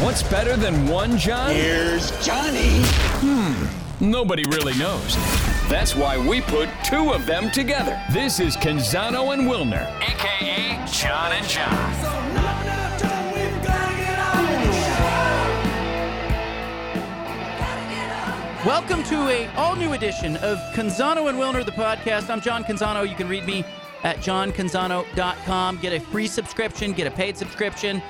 What's better than one John? Here's Johnny. Nobody really knows. That's why we put two of them together. This is Canzano and Wilner, a.k.a. John and John. So now, John, we've got to get on the show. Gotta get on. Welcome to an all-new edition of Canzano and Wilner, the podcast. I'm John Canzano. You can read me at johncanzano.com. Get a free subscription. Get a paid subscription.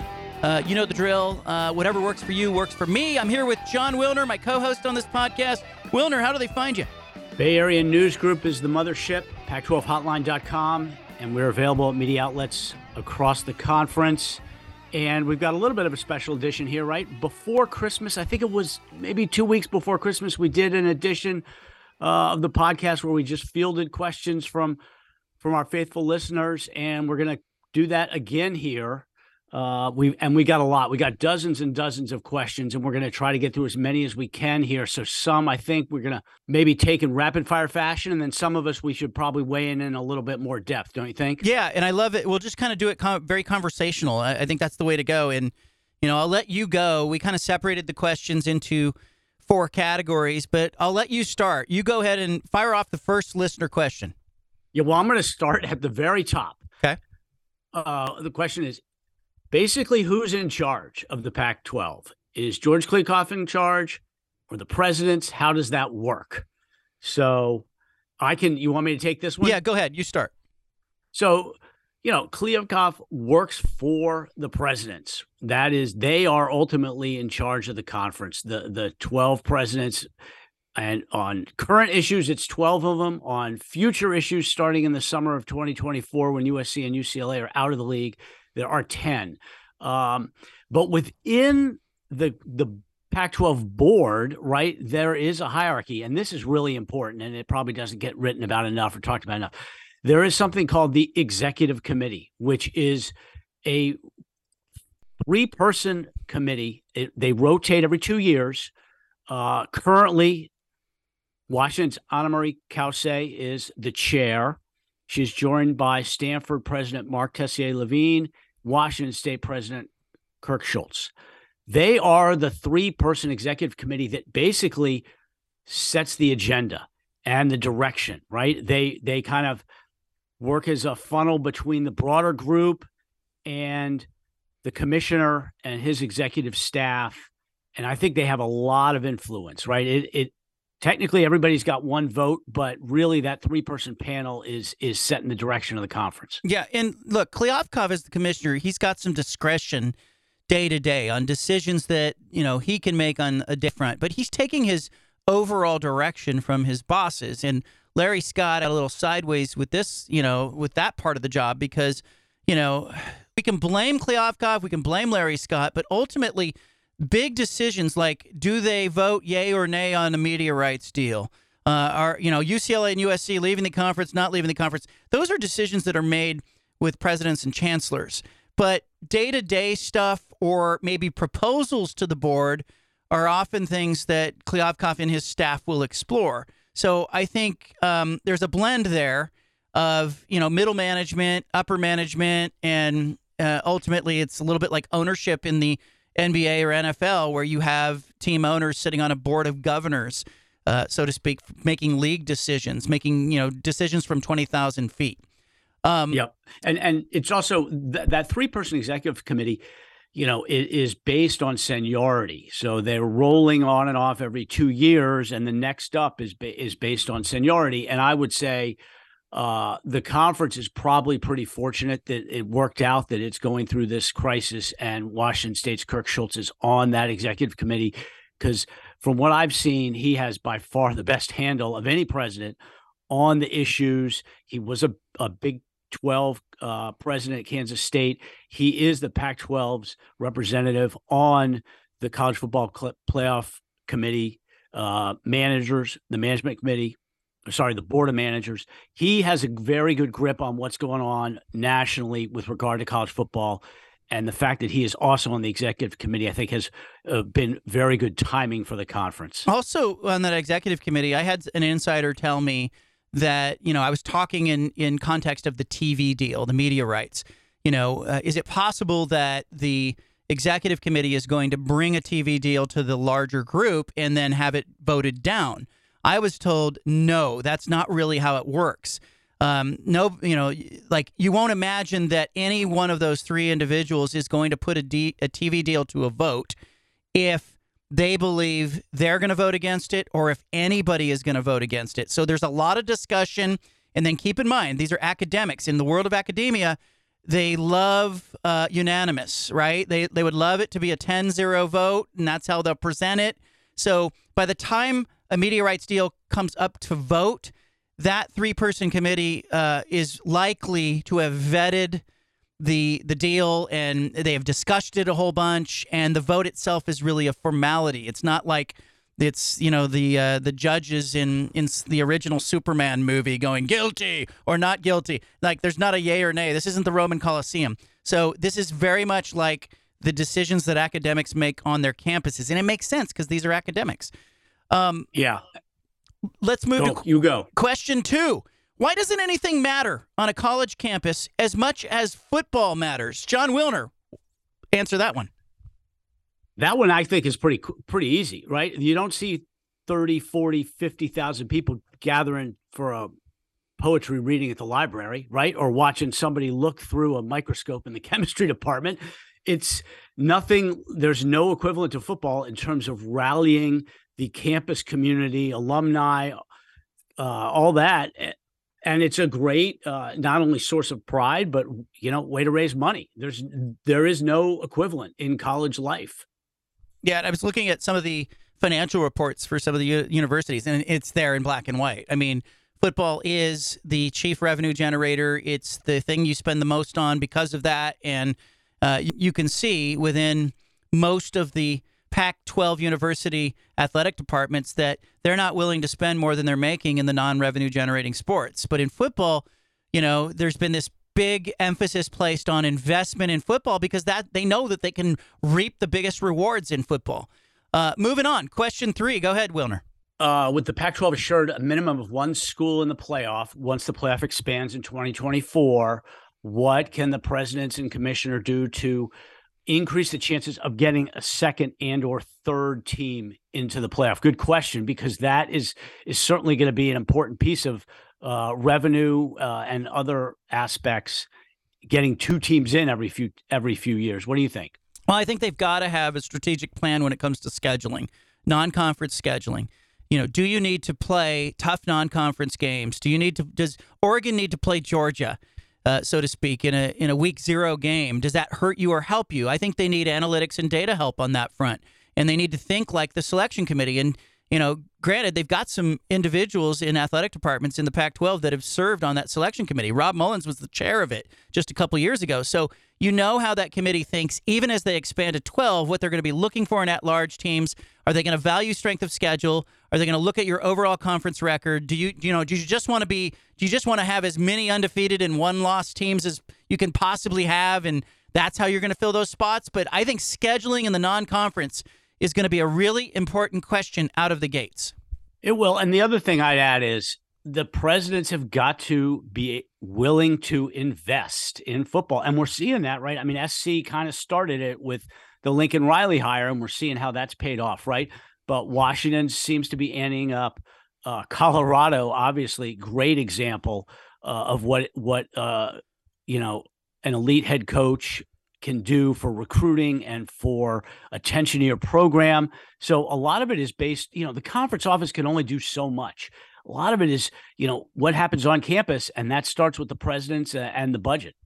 You know the drill. Whatever works for you works for me. I'm here with John Wilner, my co-host on this podcast. Wilner, how do they find you? Bay Area News Group is the mothership, Pac12Hotline.com, and we're available at media outlets across the conference. And we've got a little bit of a special edition here, right? Before Christmas, I think it was maybe 2 weeks before Christmas, we did an edition of the podcast where we just fielded questions from our faithful listeners, and we're going to do that again here. We got a lot. We got dozens and dozens of questions, and we're going to try to get through as many as we can here. So some, I think, we're going to maybe take in rapid-fire fashion, and then some of us, we should probably weigh in a little bit more depth, don't you think? Yeah, and I love it. We'll just kind of do it very conversational. I think that's the way to go, and you know, I'll let you go. We kind of separated the questions into four categories, but I'll let you start. You go ahead and fire off the first listener question. Yeah, well, I'm going to start at the very top. Okay. The question is, basically, who's in charge of the Pac-12? Is George Klinkoff in charge or the presidents? How does that work? So you want me to take this one? Yeah, go ahead. You start. So, you know, Klinkoff works for the presidents. That is, they are ultimately in charge of the conference, the 12 presidents. And on current issues, it's 12 of them. On future issues, starting in the summer of 2024, when USC and UCLA are out of the league, there are 10. But within the Pac-12 board, right, there is a hierarchy. And this is really important, and it probably doesn't get written about enough or talked about enough. There is something called the executive committee, which is a three-person committee. They rotate every 2 years. Currently, Washington's Anna Marie is the chair. She's joined by Stanford President Mark Tessier-Levine, Washington State President Kirk Schultz. They are the three-person executive committee that basically sets the agenda and the direction, right? They kind of work as a funnel between the broader group and the commissioner and his executive staff. And I think they have a lot of influence, right? It technically, everybody's got one vote, but really that three-person panel is setting the direction of the conference. Yeah, and look, Klyovkov is the commissioner. He's got some discretion day-to-day on decisions that, you know, he can make on a day front, but he's taking his overall direction from his bosses. And Larry Scott had a little sideways with this, you know, with that part of the job because, you know, we can blame Klyovkov, we can blame Larry Scott, but ultimately big decisions like do they vote yay or nay on a media rights deal? Are you know UCLA and USC leaving the conference, not leaving the conference? Those are decisions that are made with presidents and chancellors. But day-to-day stuff or maybe proposals to the board are often things that Klyovkov and his staff will explore. So I think there's a blend there of you know middle management, upper management, and ultimately it's a little bit like ownership in the NBA or NFL, where you have team owners sitting on a board of governors, so to speak, making league decisions, making you know decisions from 20,000 feet. Yep, and it's also that three-person executive committee, you know, is based on seniority. So they're rolling on and off every 2 years, and the next up is based on seniority. And I would say the conference is probably pretty fortunate that it worked out that it's going through this crisis and Washington State's Kirk Schultz is on that executive committee because from what I've seen, he has by far the best handle of any president on the issues. He was a Big 12 president at Kansas State. He is the Pac-12's representative on the college football playoff committee, the management committee. Sorry, the board of managers. He has a very good grip on what's going on nationally with regard to college football. And the fact that he is also on the executive committee, I think, has been very good timing for the conference. Also on that executive committee, I had an insider tell me that, you know, I was talking in context of the TV deal, the media rights. You know, is it possible that the executive committee is going to bring a TV deal to the larger group and then have it voted down. I was told, no, that's not really how it works. No, you know, like you won't imagine that any one of those three individuals is going to put a TV deal to a vote if they believe they're going to vote against it or if anybody is going to vote against it. So there's a lot of discussion. And then keep in mind, these are academics. In the world of academia, they love unanimous, right? They would love it to be a 10-0 vote, and that's how they'll present it. So by the time a media rights deal comes up to vote, that three-person committee is likely to have vetted the deal, and they have discussed it a whole bunch, and the vote itself is really a formality. It's not like... It's, you know, the judges in the original Superman movie going guilty or not guilty. Like, there's not a yay or nay. This isn't the Roman Colosseum. So this is very much like the decisions that academics make on their campuses. And it makes sense because these are academics. Yeah. Let's move to you go. Question two. Why doesn't anything matter on a college campus as much as football matters? John Wilner, answer that one. That one I think is pretty easy, right? You don't see 30, 40, 50,000 people gathering for a poetry reading at the library, right? Or watching somebody look through a microscope in the chemistry department. It's nothing. There's no equivalent to football in terms of rallying the campus community, alumni, all that. And it's a great, not only source of pride, but, you know, way to raise money. There is no equivalent in college life. Yeah, and I was looking at some of the financial reports for some of the universities, and it's there in black and white. I mean, football is the chief revenue generator. It's the thing you spend the most on because of that. And you can see within most of the Pac-12 university athletic departments that they're not willing to spend more than they're making in the non-revenue generating sports. But in football, you know, there's been this big emphasis placed on investment in football because that they know that they can reap the biggest rewards in football. Moving on, question three. Go ahead, Wilner. With the Pac-12 assured a minimum of one school in the playoff, once the playoff expands in 2024, what can the presidents and commissioner do to increase the chances of getting a second and or third team into the playoff? Good question, because that is certainly going to be an important piece of revenue and other aspects, getting two teams in every few years. What do you think? Well, I think they've got to have a strategic plan when it comes to scheduling, non-conference scheduling. You know, do you need to play tough non-conference games? Does Oregon need to play Georgia, so to speak, in a week zero game? Does that hurt you or help you? I think they need analytics and data help on that front, and they need to think like the selection committee. And, you know, granted, they've got some individuals in athletic departments in the Pac-12 that have served on that selection committee. Rob Mullens was the chair of it just a couple years ago. So you know how that committee thinks, even as they expand to 12, what they're going to be looking for in at-large teams. Are they going to value strength of schedule? Are they going to look at your overall conference record? Do you just want to have as many undefeated and one-loss teams as you can possibly have, and that's how you're going to fill those spots? But I think scheduling in the non-conference is going to be a really important question out of the gates. It will. And the other thing I'd add is the presidents have got to be willing to invest in football. And we're seeing that, right? I mean, SC kind of started it with the Lincoln-Riley hire, and we're seeing how that's paid off, right? But Washington seems to be anteing up. Colorado, obviously, great example of what an elite head coach can do for recruiting and for attention to your program. So a lot of it is based, you know, the conference office can only do so much. A lot of it is, you know, what happens on campus, and that starts with the presidents and the budget.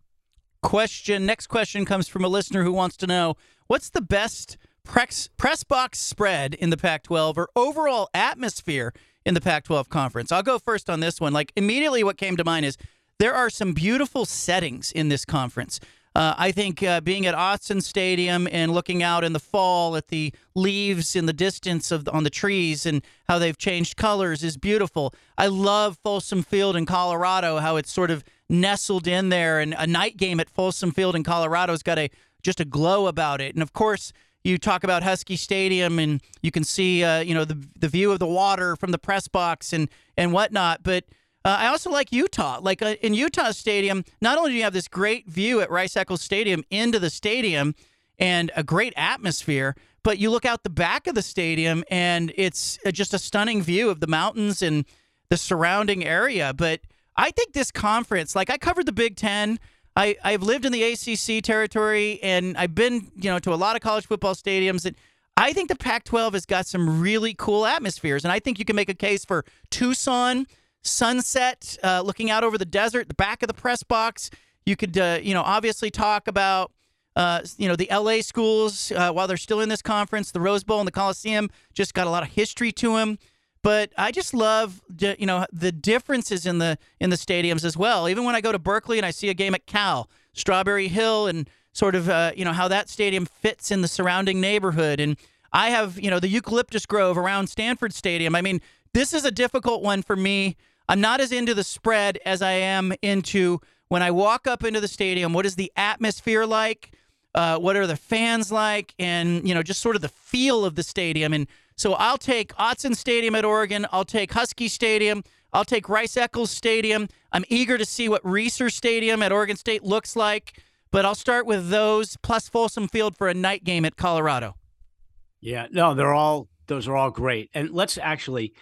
Next question comes from a listener who wants to know, what's the best press box spread in the Pac-12 or overall atmosphere in the Pac-12 conference? I'll go first on this one. Like, immediately what came to mind is there are some beautiful settings in this conference. I think being at Autzen Stadium and looking out in the fall at the leaves in the distance on the trees and how they've changed colors is beautiful. I love Folsom Field in Colorado, how it's sort of nestled in there, and a night game at Folsom Field in Colorado has got just a glow about it. And of course, you talk about Husky Stadium, and you can see, the view of the water from the press box and whatnot. But I also like Utah. Like in Utah Stadium, not only do you have this great view at Rice-Eccles Stadium into the stadium and a great atmosphere. But you look out the back of the stadium, and it's just a stunning view of the mountains and the surrounding area. But I think this conference, like I covered the Big Ten, I've lived in the ACC territory, and I've been, you know, to a lot of college football stadiums. And I think the Pac-12 has got some really cool atmospheres, and I think you can make a case for Tucson, Sunset, looking out over the desert, the back of the press box. You could, you know, obviously talk about, you know, the LA schools while they're still in this conference. The Rose Bowl and the Coliseum just got a lot of history to them. But I just love, you know, the differences in the stadiums as well. Even when I go to Berkeley and I see a game at Cal, Strawberry Hill, and sort of, you know, how that stadium fits in the surrounding neighborhood. And I have, you know, the Eucalyptus Grove around Stanford Stadium. I mean, this is a difficult one for me. I'm not as into the spread as I am into when I walk up into the stadium, what is the atmosphere like? What are the fans like? And, you know, just sort of the feel of the stadium. And so I'll take Autzen Stadium at Oregon. I'll take Husky Stadium. I'll take Rice-Eccles Stadium. I'm eager to see what Reser Stadium at Oregon State looks like. But I'll start with those, plus Folsom Field for a night game at Colorado. Yeah, no, those are all great. And let's actually,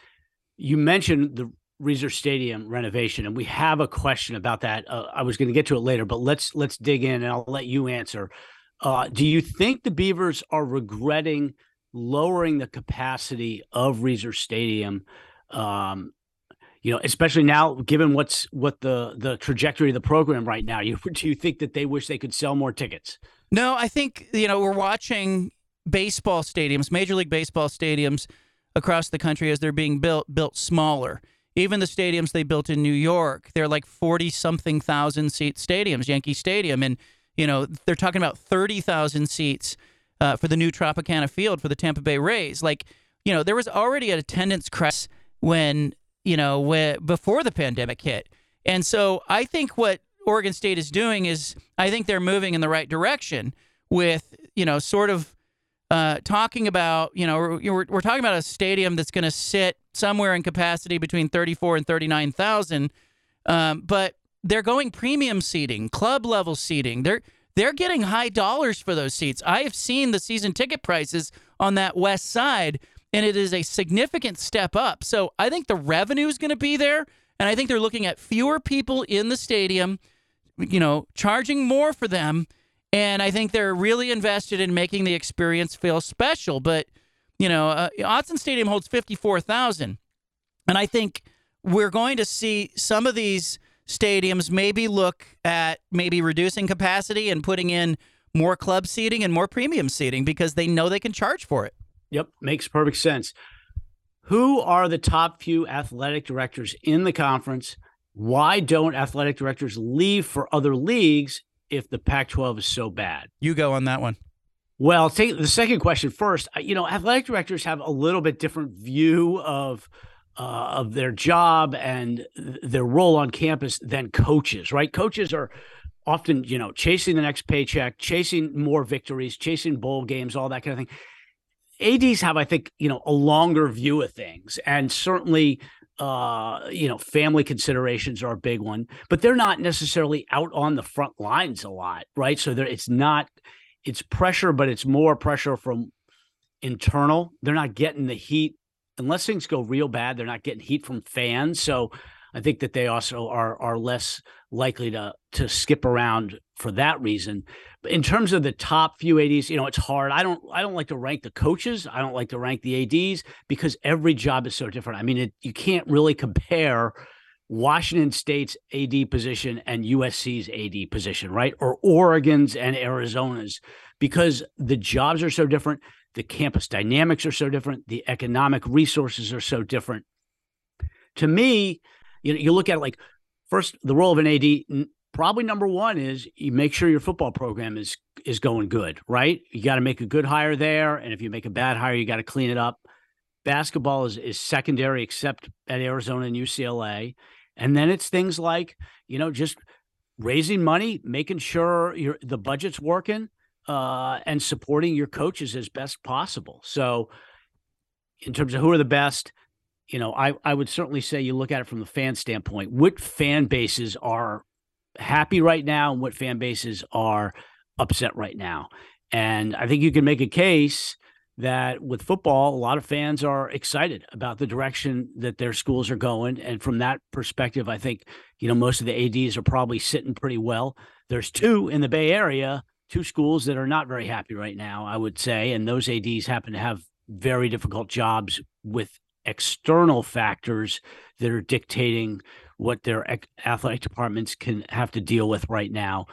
you mentioned the Reser Stadium renovation, and we have a question about that. I was going to get to it later, but let's dig in, and I'll let you answer. Do you think the Beavers are regretting lowering the capacity of Reser Stadium? You know, especially now, given what the trajectory of the program right now, do you think that they wish they could sell more tickets? No, I think, you know, we're watching baseball stadiums, Major League Baseball stadiums across the country as they're being built smaller. Even the stadiums they built in New York, they're like 40-something thousand seat stadiums, Yankee Stadium. And, you know, they're talking about 30,000 seats for the new Tropicana Field for the Tampa Bay Rays. Like, you know, there was already an attendance crisis when, you know, before the pandemic hit. And so I think what Oregon State is doing is I think they're moving in the right direction with, you know, sort of talking about, you know, we're talking about a stadium that's going to sit somewhere in capacity between 34,000 and 39,000. But they're going premium seating, club level seating. They're getting high dollars for those seats. I have seen the season ticket prices on that west side, and it is a significant step up. So I think the revenue is going to be there, and I think they're looking at fewer people in the stadium, you know, charging more for them. And I think they're really invested in making the experience feel special. But, you know, Autzen Stadium holds 54,000. And I think we're going to see some of these stadiums maybe look at maybe reducing capacity and putting in more club seating and more premium seating because they know they can charge for it. Yep, makes perfect sense. Who are the top few athletic directors in the conference? Why don't athletic directors leave for other leagues if the Pac-12 is so bad? You go on that one. Well, take the second question first. You know, athletic directors have a little bit different view of their job and their role on campus than coaches, right? Coaches are often, you know, chasing the next paycheck, chasing more victories, chasing bowl games, all that kind of thing. ADs have, I think, you know, a longer view of things, and certainly you know, family considerations are a big one, but they're not necessarily out on the front lines a lot, right? So it's pressure, but it's more pressure from internal. They're not getting the heat. Unless things go real bad, they're not getting heat from fans. So I think that they also are less likely to skip around for that reason. But in terms of the top few ADs, you know, it's hard. I don't like to rank the coaches. I don't like to rank the ADs because every job is so different. I mean, you can't really compare Washington State's AD position and USC's AD position, right? Or Oregon's and Arizona's, because the jobs are so different. The campus dynamics are so different. The economic resources are so different. To me, you know, you look at it like, first, the role of an AD, probably number one is you make sure your football program is going good, right? You got to make a good hire there. And if you make a bad hire, you got to clean it up. Basketball is secondary, except at Arizona and UCLA. And then it's things like, you know, just raising money, making sure the budget's working, and supporting your coaches as best possible. So in terms of who are the best, you know, I would certainly say you look at it from the fan standpoint. What fan bases are happy right now and what fan bases are upset right now? And I think you can make a case that with football, a lot of fans are excited about the direction that their schools are going. And from that perspective, I think, you know, most of the ADs are probably sitting pretty well. There's two in the Bay Area, two schools that are not very happy right now, I would say. And those ADs happen to have very difficult jobs with external factors that are dictating what their athletic departments can have to deal with right now.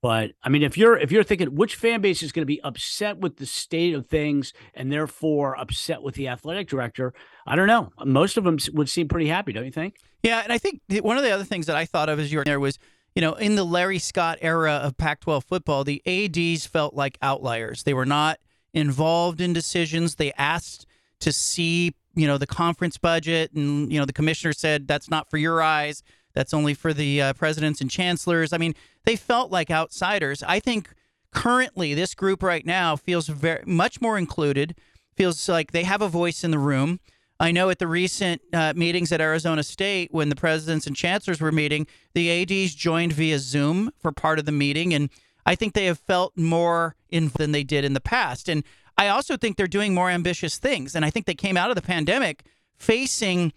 But I mean, if you're thinking which fan base is going to be upset with the state of things and therefore upset with the athletic director, I don't know. Most of them would seem pretty happy, don't you think? Yeah, and I think one of the other things that I thought of as you were there was, you know, in the Larry Scott era of Pac-12 football, the ADs felt like outliers. They were not involved in decisions. They asked to see, you know, the conference budget, and you know, the commissioner said that's not for your eyes. That's only for the presidents and chancellors. I mean, they felt like outsiders. I think currently this group right now feels very much more included, feels like they have a voice in the room. I know at the recent meetings at Arizona State, when the presidents and chancellors were meeting, the ADs joined via Zoom for part of the meeting. And I think they have felt more involved than they did in the past. And I also think they're doing more ambitious things. And I think they came out of the pandemic facing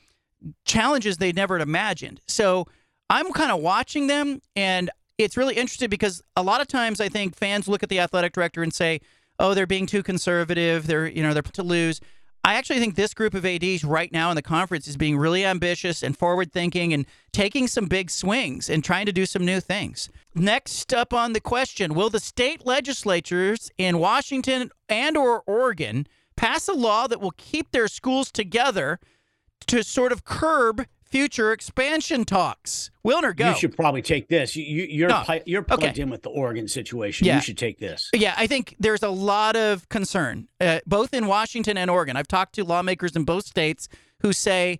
challenges they never had imagined. So I'm kind of watching them, and it's really interesting because a lot of times I think fans look at the athletic director and say, oh, they're being too conservative. They're to lose. I actually think this group of ADs right now in the conference is being really ambitious and forward thinking and taking some big swings and trying to do some new things. Next up on the question, will the state legislatures in Washington and or Oregon pass a law that will keep their schools together to sort of curb future expansion talks? Wilner, go. You should probably take this. You're plugged in with the Oregon situation. Yeah. You should take this. Yeah, I think there's a lot of concern, both in Washington and Oregon. I've talked to lawmakers in both states who say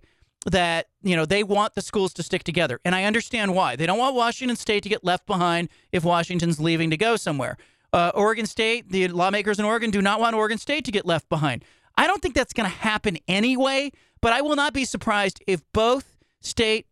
that, you know, they want the schools to stick together. And I understand why. They don't want Washington State to get left behind if Washington's leaving to go somewhere. Oregon State, the lawmakers in Oregon do not want Oregon State to get left behind. I don't think that's going to happen anyway, but I will not be surprised if both state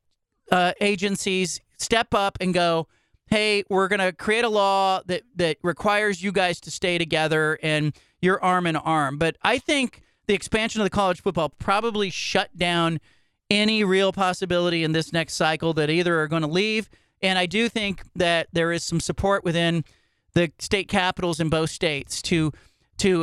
agencies step up and go, hey, we're going to create a law that requires you guys to stay together and you're arm in arm. But I think the expansion of the college football probably shut down any real possibility in this next cycle that either are going to leave. And I do think that there is some support within the state capitals in both states to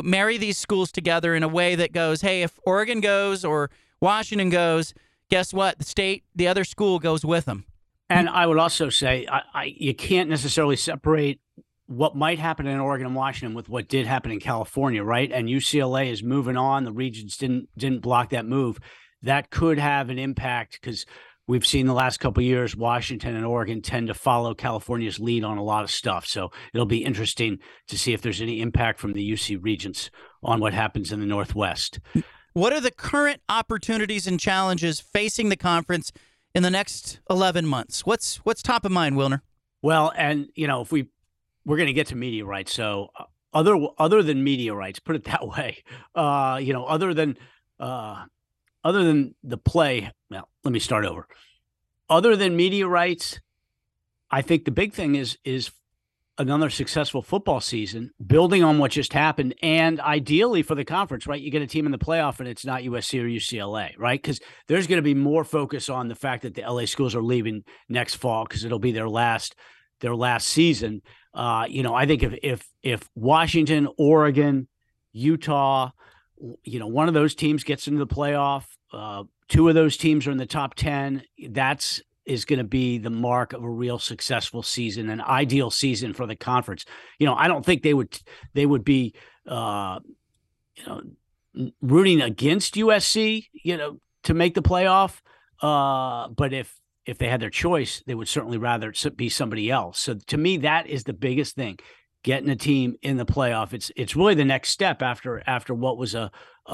marry these schools together in a way that goes, hey, if Oregon goes or Washington goes, guess what? The state, the other school goes with them. And I would also say you can't necessarily separate what might happen in Oregon and Washington with what did happen in California, right? And UCLA is moving on. The Regents didn't block that move. That could have an impact because we've seen the last couple of years, Washington and Oregon tend to follow California's lead on a lot of stuff. So it'll be interesting to see if there's any impact from the UC Regents on what happens in the Northwest. What are the current opportunities and challenges facing the conference in the next 11 months? What's top of mind, Wilner? Well, and, you know, if we're going to get to media rights. So other than media rights, put it that way, you know, other than the play, well, let me start over. Other than media rights, I think the big thing is another successful football season, building on what just happened, and ideally for the conference, right? You get a team in the playoff and it's not USC or UCLA, right? Because there's going to be more focus on the fact that the LA schools are leaving next fall because it'll be their last season. You know, I think if Washington, Oregon, Utah, you know, one of those teams gets into the playoff, two of those teams are in the top 10. That is going to be the mark of a real successful season, an ideal season for the conference. You know, I don't think they would be, you know, rooting against USC, you know, to make the playoff. But if they had their choice, they would certainly rather be somebody else. So to me, that is the biggest thing. Getting a team in the playoff, it's really the next step after what was a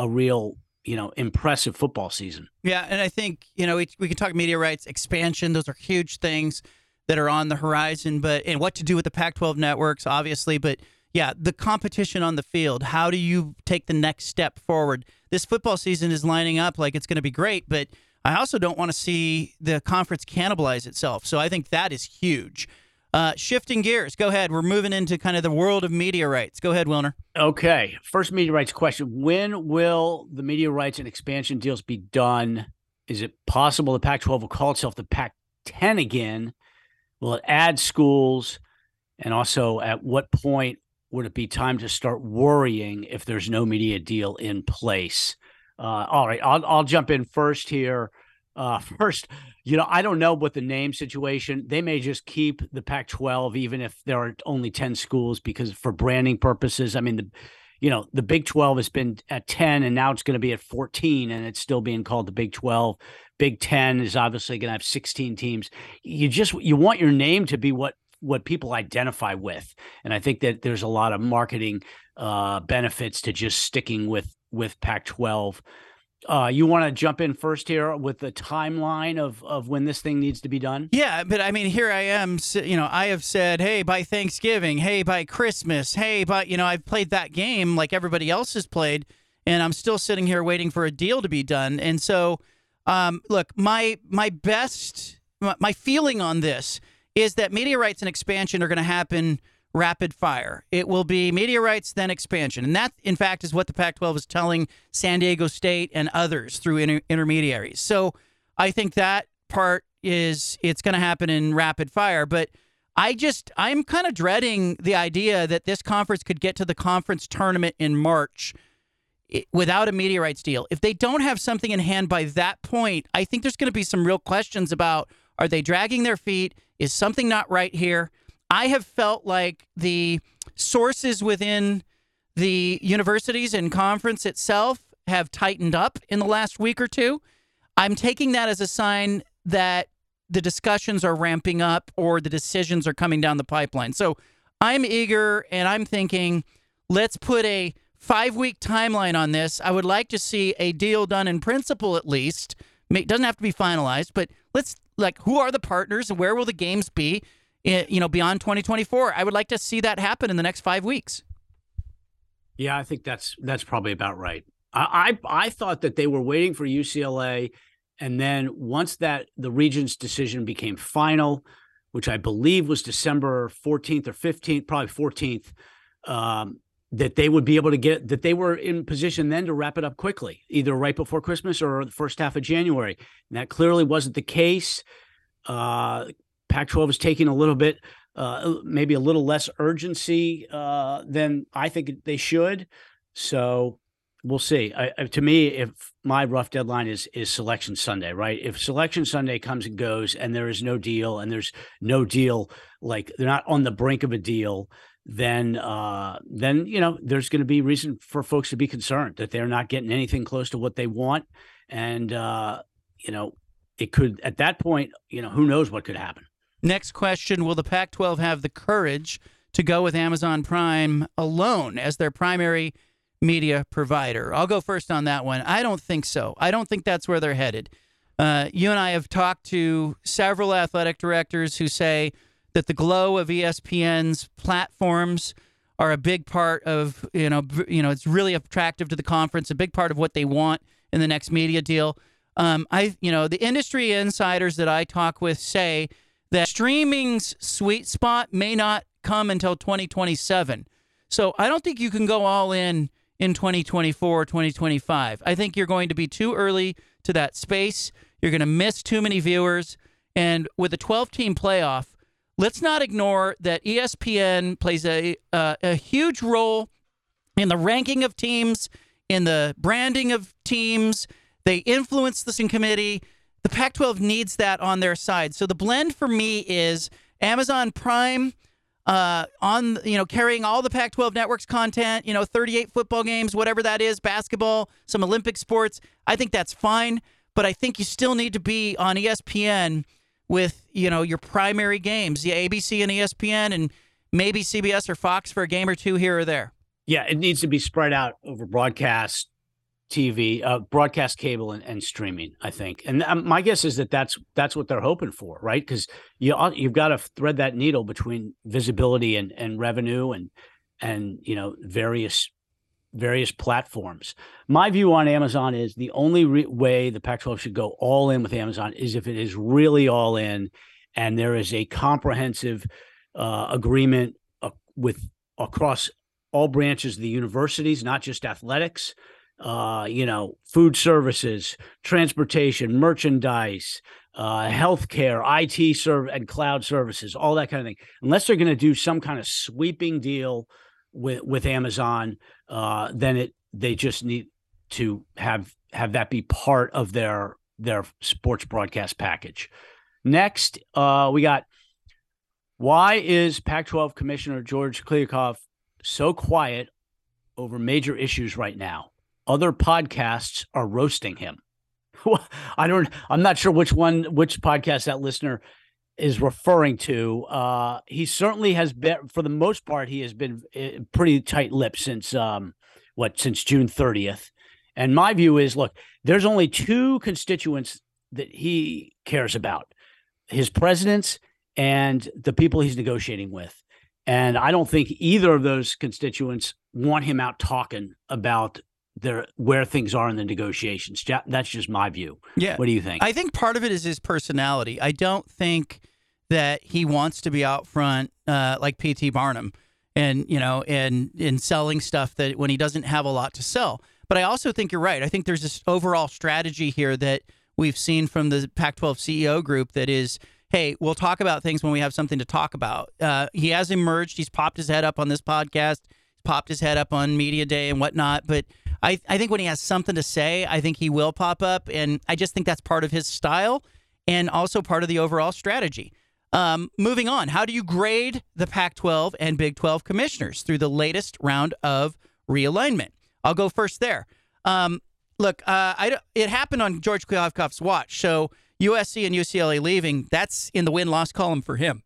real, you know, impressive football season. Yeah, and I think, you know, we can talk media rights, expansion. Those are huge things that are on the horizon, and what to do with the Pac-12 networks, obviously. But, yeah, the competition on the field, how do you take the next step forward? This football season is lining up like it's going to be great, but I also don't want to see the conference cannibalize itself. So I think that is huge. Shifting gears, go ahead. We're moving into kind of the world of meteorites. Go ahead, Wilner. Okay. First meteorites question. When will the meteorites and expansion deals be done? Is it possible the Pac-12 will call itself the Pac-10 again? Will it add schools? And also, at what point would it be time to start worrying if there's no media deal in place? All right, I'll jump in first here. First, you know, I don't know what the name situation. They may just keep the Pac-12 even if there are only 10 schools because for branding purposes. I mean, the Big 12 has been at 10 and now it's going to be at 14 and it's still being called the Big 12. Big 10 is obviously going to have 16 teams. You want your name to be what people identify with. And I think that there's a lot of marketing benefits to just sticking with Pac-12. You want to jump in first here with the timeline of when this thing needs to be done? Yeah, but I mean, here I am, you know, I have said, hey, by Thanksgiving, hey, by Christmas, hey, by, you know, I've played that game like everybody else has played, and I'm still sitting here waiting for a deal to be done. And so, look, my feeling on this is that meteorites and expansion are going to happen rapid fire. It will be meteorites, then expansion. And that, in fact, is what the Pac-12 is telling San Diego State and others through intermediaries. So I think that part is it's going to happen in rapid fire. But I'm kind of dreading the idea that this conference could get to the conference tournament in March without a meteorites deal. If they don't have something in hand by that point, I think there's going to be some real questions about, are they dragging their feet? Is something not right here? I have felt like the sources within the universities and conference itself have tightened up in the last week or two. I'm taking that as a sign that the discussions are ramping up or the decisions are coming down the pipeline. So I'm eager and I'm thinking, let's put a 5-week timeline on this. I would like to see a deal done in principle at least. It doesn't have to be finalized, but let's, like, who are the partners and where will the games be, you know, beyond 2024? I would like to see that happen in the next 5 weeks. Yeah, I think that's probably about right. I thought that they were waiting for UCLA, and then once the region's decision became final, which I believe was December 14th or 15th, probably 14th, that they would be able to get, that they were in position then to wrap it up quickly, either right before Christmas or the first half of January. And that clearly wasn't the case. Pac-12 is taking a little bit, maybe a little less urgency than I think they should. So we'll see. To me, if my rough deadline is Selection Sunday, right? If Selection Sunday comes and goes and there is no deal and there's no deal, like they're not on the brink of a deal, then, you know, there's going to be reason for folks to be concerned that they're not getting anything close to what they want. And, you know, it could, at that point, you know, who knows what could happen. Next question, will the Pac-12 have the courage to go with Amazon Prime alone as their primary media provider? I'll go first on that one. I don't think so. I don't think that's where they're headed. You and I have talked to several athletic directors who say that the glow of ESPN's platforms are a big part of, you know, it's really attractive to the conference, a big part of what they want in the next media deal. The industry insiders that I talk with say that streaming's sweet spot may not come until 2027. So I don't think you can go all in 2024 or 2025. I think you're going to be too early to that space. You're going to miss too many viewers. And with a 12-team playoff, let's not ignore that ESPN plays a huge role in the ranking of teams, in the branding of teams. They influence the committee. The Pac-12 needs that on their side. So the blend for me is Amazon Prime on, you know, carrying all the Pac-12 networks content, you know, 38 football games, whatever that is, basketball, some Olympic sports. I think that's fine, but I think you still need to be on ESPN with, you know, your primary games, the ABC and ESPN and maybe CBS or Fox for a game or two here or there. Yeah, it needs to be spread out over broadcast TV, broadcast cable, and streaming, I think. And my guess is that that's what they're hoping for, right? Because you've got to thread that needle between visibility and revenue and you know, various platforms. My view on Amazon is the only way the Pac-12 should go all in with Amazon is if it is really all in and there is a comprehensive agreement with across all branches of the universities, not just athletics, food services, transportation, merchandise, healthcare, IT serve and cloud services, all that kind of thing, unless they're going to do some kind of sweeping deal with Amazon, then they just need to have that be part of their sports broadcast package. Next, we got, why is Pac-12 Commissioner George Klinkoff so quiet over major issues right now? Other podcasts are roasting him. I'm not sure which podcast that listener is referring to. He certainly has been, for the most part, he has been pretty tight-lipped since June 30th. And my view is, look, there's only two constituents that he cares about: his presidents and the people he's negotiating with. And I don't think either of those constituents want him out talking about where things are in the negotiations. That's just my view. Yeah. What do you think? I think part of it is his personality. I don't think that he wants to be out front like P.T. Barnum and selling stuff that when he doesn't have a lot to sell. But I also think you're right. I think there's this overall strategy here that we've seen from the Pac-12 CEO group that is, hey, we'll talk about things when we have something to talk about. He has emerged. He's popped his head up on this podcast, popped his head up on Media Day and whatnot. But I think when he has something to say, I think he will pop up. And I just think that's part of his style and also part of the overall strategy. Moving on, how do you grade the Pac-12 and Big 12 commissioners through the latest round of realignment? I'll go first there. It happened on George Klinkoff's watch. So USC and UCLA leaving, that's in the win-loss column for him.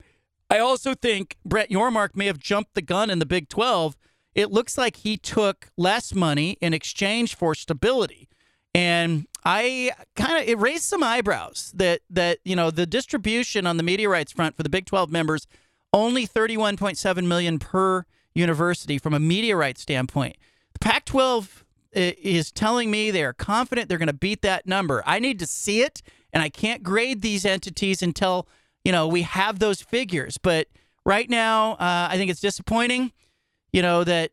I also think Brett Yormark may have jumped the gun in the Big 12. It looks like he took less money in exchange for stability. And it raised some eyebrows that the distribution on the media rights front for the Big 12 members, only $31.7 million per university from a media rights standpoint. The Pac-12 is telling me they're confident they're going to beat that number. I need to see it. And I can't grade these entities until, we have those figures. But right now, I think it's disappointing, that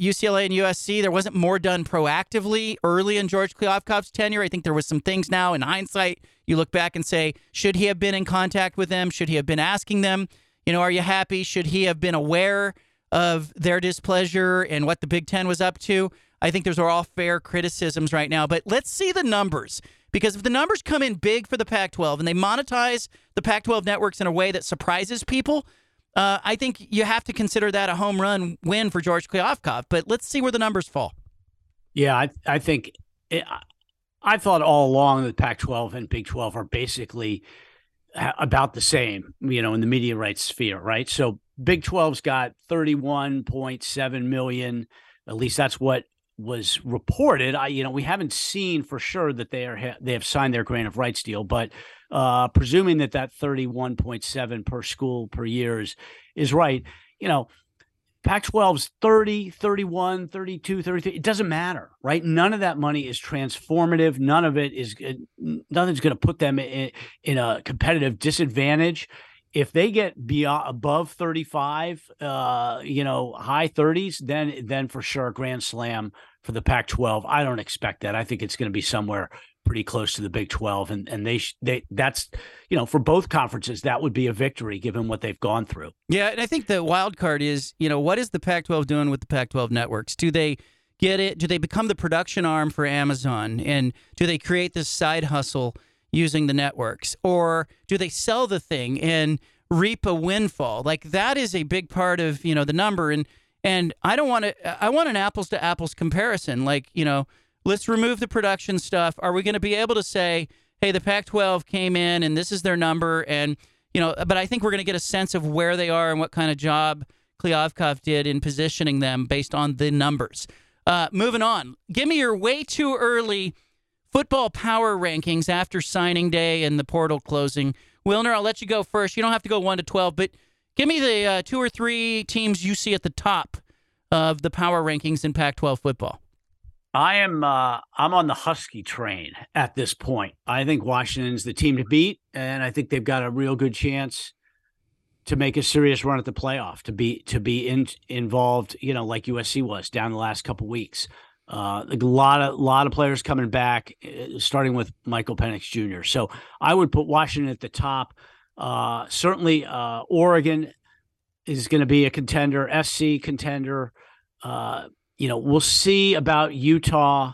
UCLA and USC, there wasn't more done proactively early in George Klinkoff's tenure. I think there was some things now in hindsight. You look back and say, should he have been in contact with them? Should he have been asking them, are you happy? Should he have been aware of their displeasure and what the Big Ten was up to? I think those are all fair criticisms right now. But let's see the numbers. Because if the numbers come in big for the Pac-12 and they monetize the Pac-12 networks in a way that surprises people, I think you have to consider that a home run win for George Klinkoff. But let's see where the numbers fall. Yeah, I thought all along that Pac-12 and Big 12 are basically about the same, in the media rights sphere, right? So Big 12's got $31.7 million. At least that's what was reported. We haven't seen for sure that they have signed their grant of rights deal, but presuming that 31.7 per school per year is right, Pac-12's 30, 31, 32, 33, it doesn't matter, right? None of that money is transformative. Nothing's going to put them in a competitive disadvantage. If they get above 35, high 30s, then for sure, grand slam for the Pac-12. I don't expect that. I think it's going to be somewhere pretty close to the Big 12, and that's for both conferences, that would be a victory given what they've gone through. Yeah, and I think the wild card is, what is the Pac-12 doing with the Pac-12 networks? Do they get it? Do they become the production arm for Amazon, and do they create this side hustle using the networks, or do they sell the thing and reap a windfall? Like, that is a big part of, the number. And I want an apples to apples comparison. Like, let's remove the production stuff. Are we going to be able to say, hey, the Pac-12 came in and this is their number? And, but I think we're going to get a sense of where they are and what kind of job Klinkoff did in positioning them based on the numbers. Moving on. Give me your way too early football power rankings after signing day and the portal closing. Wilner, I'll let you go first. You don't have to go 1 to 12, but give me the two or three teams you see at the top of the power rankings in Pac-12 football. I'm on the Husky train at this point. I think Washington's the team to beat, and I think they've got a real good chance to make a serious run at the playoff, to be involved, you know, like USC was down the last couple of weeks. A lot of players coming back, starting with Michael Penix Jr. So I would put Washington at the top. Certainly, Oregon is going to be a contender, FC contender. We'll see about Utah.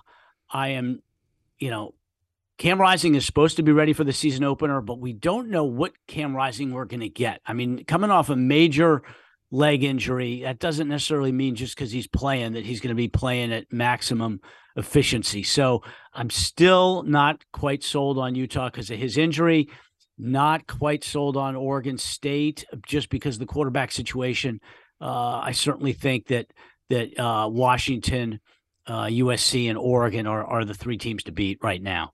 Cam Rising is supposed to be ready for the season opener, but we don't know what Cam Rising we're going to get. I mean, coming off a major leg injury, that doesn't necessarily mean just because he's playing that he's going to be playing at maximum efficiency. So I'm still not quite sold on Utah because of his injury, not quite sold on Oregon State just because of the quarterback situation. I certainly think that Washington, USC, and Oregon are the three teams to beat right now.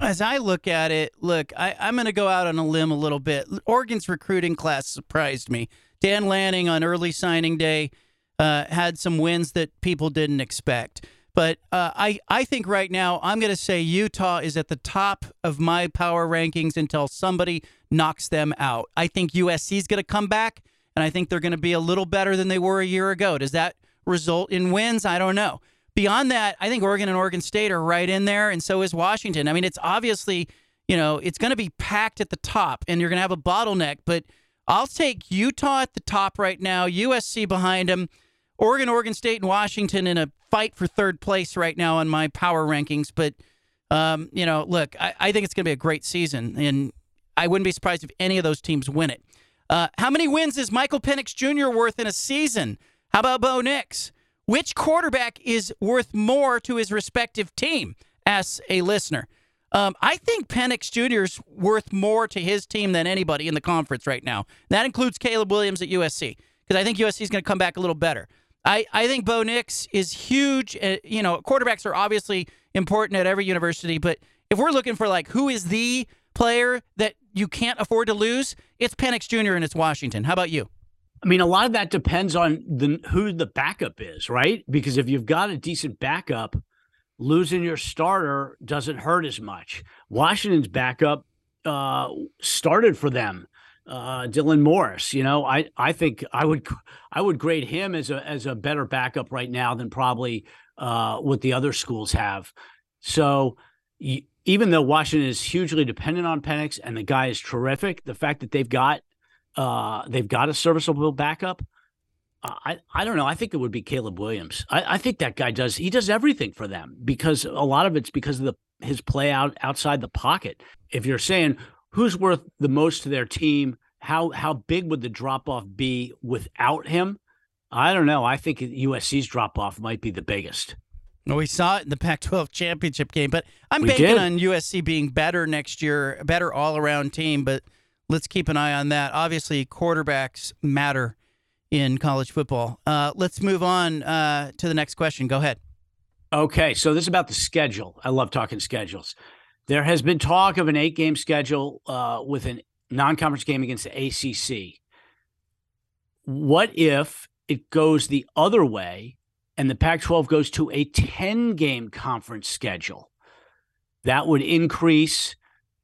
As I look at it, I'm going to go out on a limb a little bit. Oregon's recruiting class surprised me. Dan Lanning on early signing day had some wins that people didn't expect. But I think right now I'm going to say Utah is at the top of my power rankings until somebody knocks them out. I think USC is going to come back, and I think they're going to be a little better than they were a year ago. Does that result in wins? I don't know. Beyond that, I think Oregon and Oregon State are right in there, and so is Washington. I mean, it's obviously, it's going to be packed at the top, and you're going to have a bottleneck, but I'll take Utah at the top right now, USC behind them, Oregon, Oregon State, and Washington in a fight for third place right now on my power rankings. But, I think it's going to be a great season, and I wouldn't be surprised if any of those teams win it. How many wins is Michael Penix Jr. worth in a season? How about Bo Nix? Which quarterback is worth more to his respective team? Asks a listener. I think Penix Jr. is worth more to his team than anybody in the conference right now. That includes Caleb Williams at USC, because I think USC is going to come back a little better. I think Bo Nix is huge. Quarterbacks are obviously important at every university, but if we're looking for who is the player that you can't afford to lose, it's Penix Jr. and it's Washington. How about you? I mean, a lot of that depends on who the backup is, right? Because if you've got a decent backup, losing your starter doesn't hurt as much. Washington's backup started for them, Dylan Morris. I think I would grade him as a better backup right now than probably what the other schools have. So even though Washington is hugely dependent on Penix and the guy is terrific, the fact that they've got a serviceable backup. I don't know. I think it would be Caleb Williams. I think that guy does everything for them, because a lot of it's because of his play outside the pocket. If you're saying who's worth the most to their team, how big would the drop off be without him? I don't know. I think USC's drop off might be the biggest. Well, we saw it in the Pac-12 championship game, but I'm banking on USC being better next year, a better all around team, but let's keep an eye on that. Obviously, quarterbacks matter in college football. Let's move on to the next question. Go ahead. Okay, so this is about the schedule. I love talking schedules. There has been talk of an 8-game schedule with a non-conference game against the ACC. What if it goes the other way and the Pac-12 goes to a 10-game conference schedule? That would increase...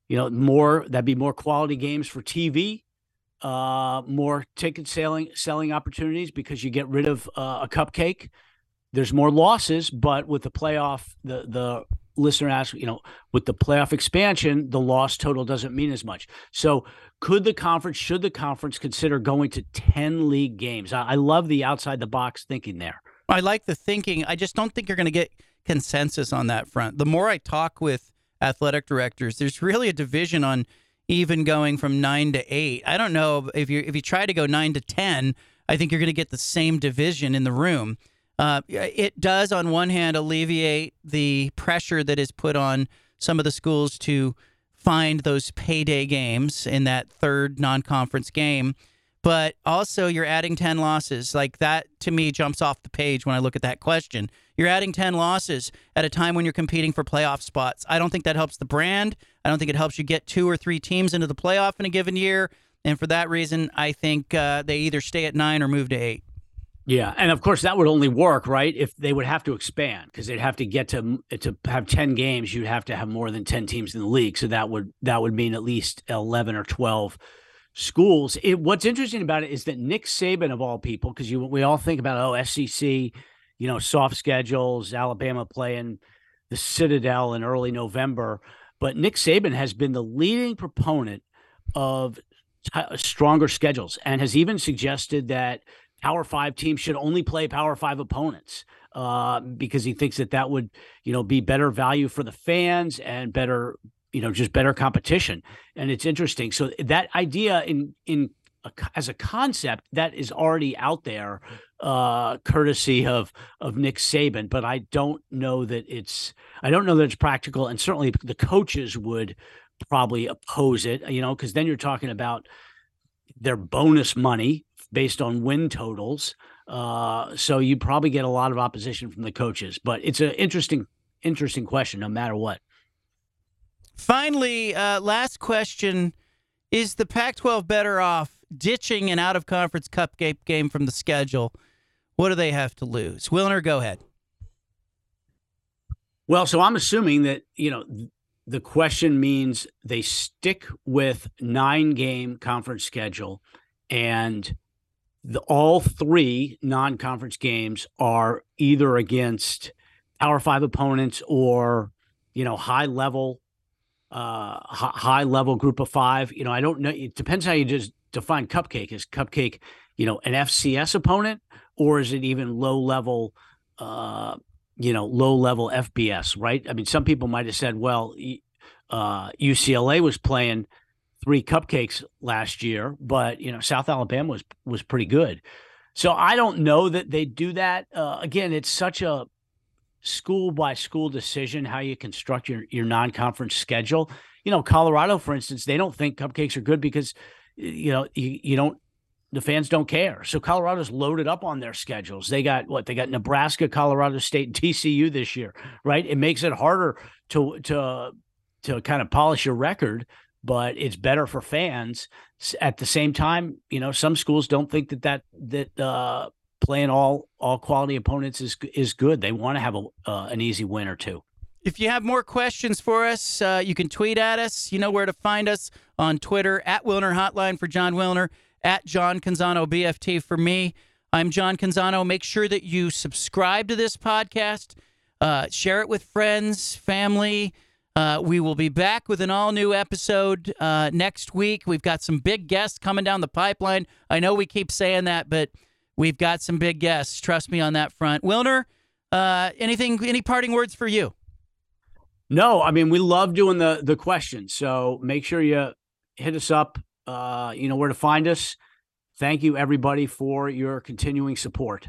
that'd be more quality games for TV, more ticket selling opportunities, because you get rid of a cupcake. There's more losses, but with the playoff, the listener asked, with the playoff expansion, the loss total doesn't mean as much. So should the conference consider going to 10 league games? I love the outside the box thinking there. I like the thinking. I just don't think you're going to get consensus on that front. The more I talk with athletic directors, there's really a division on even going from 9 to 8. I don't know if you try to go 9 to 10, I think you're going to get the same division in the room. It does, on one hand, alleviate the pressure that is put on some of the schools to find those payday games in that third non-conference game. But also, you're adding 10 losses. That, to me, jumps off the page when I look at that question. You're adding 10 losses at a time when you're competing for playoff spots. I don't think that helps the brand. I don't think it helps you get 2 or 3 teams into the playoff in a given year. And for that reason, I think they either stay at 9 or move to 8. Yeah, and of course, that would only work, right, if they would have to expand, because they'd have to get to have 10 games. You'd have to have more than 10 teams in the league. So that would mean at least 11 or 12 schools. What's interesting about it is that Nick Saban, of all people, because we all think about, SEC, soft schedules, Alabama playing the Citadel in early November. But Nick Saban has been the leading proponent of stronger schedules and has even suggested that Power 5 teams should only play Power 5 opponents because he thinks that would, be better value for the fans and better, just better competition. And it's interesting. So that idea as a concept that is already out there, courtesy of Nick Saban, but I don't know that it's practical. And certainly the coaches would probably oppose it, because then you're talking about their bonus money based on win totals. So you probably get a lot of opposition from the coaches, but it's an interesting question no matter what. Finally, last question, is the Pac-12 better off ditching an out-of-conference cupcake game from the schedule? What do they have to lose? Wilner, go ahead. Well, so I'm assuming that, the question means they stick with 9-game conference schedule, and all 3 non-conference games are either against Power 5 opponents or, high level group of 5. I don't know. It depends how you just define cupcake. Is cupcake, an FCS opponent, or is it even low level FBS, right? I mean, some people might've said, well, UCLA was playing 3 cupcakes last year, but South Alabama was pretty good. So I don't know that they do that. Again, it's such a school by school decision how you construct your non-conference schedule. Colorado, for instance, they don't think cupcakes are good because the fans don't care. So Colorado's loaded up on their schedules. They got Nebraska, Colorado State, and TCU this year, right? It makes it harder to kind of polish your record, but it's better for fans. At the same time, some schools don't think that playing all quality opponents is good. They want to have an easy win or two. If you have more questions for us, you can tweet at us. You know where to find us on Twitter, at Wilner Hotline for John Wilner, at John Canzano BFT for me. I'm John Canzano. Make sure that you subscribe to this podcast. Share it with friends, family. We will be back with an all-new episode next week. We've got some big guests coming down the pipeline. I know we keep saying that, but we've got some big guests. Trust me on that front. Wilner, any parting words for you? No, I mean, we love doing the questions, so make sure you hit us up. You know where to find us. Thank you, everybody, for your continuing support.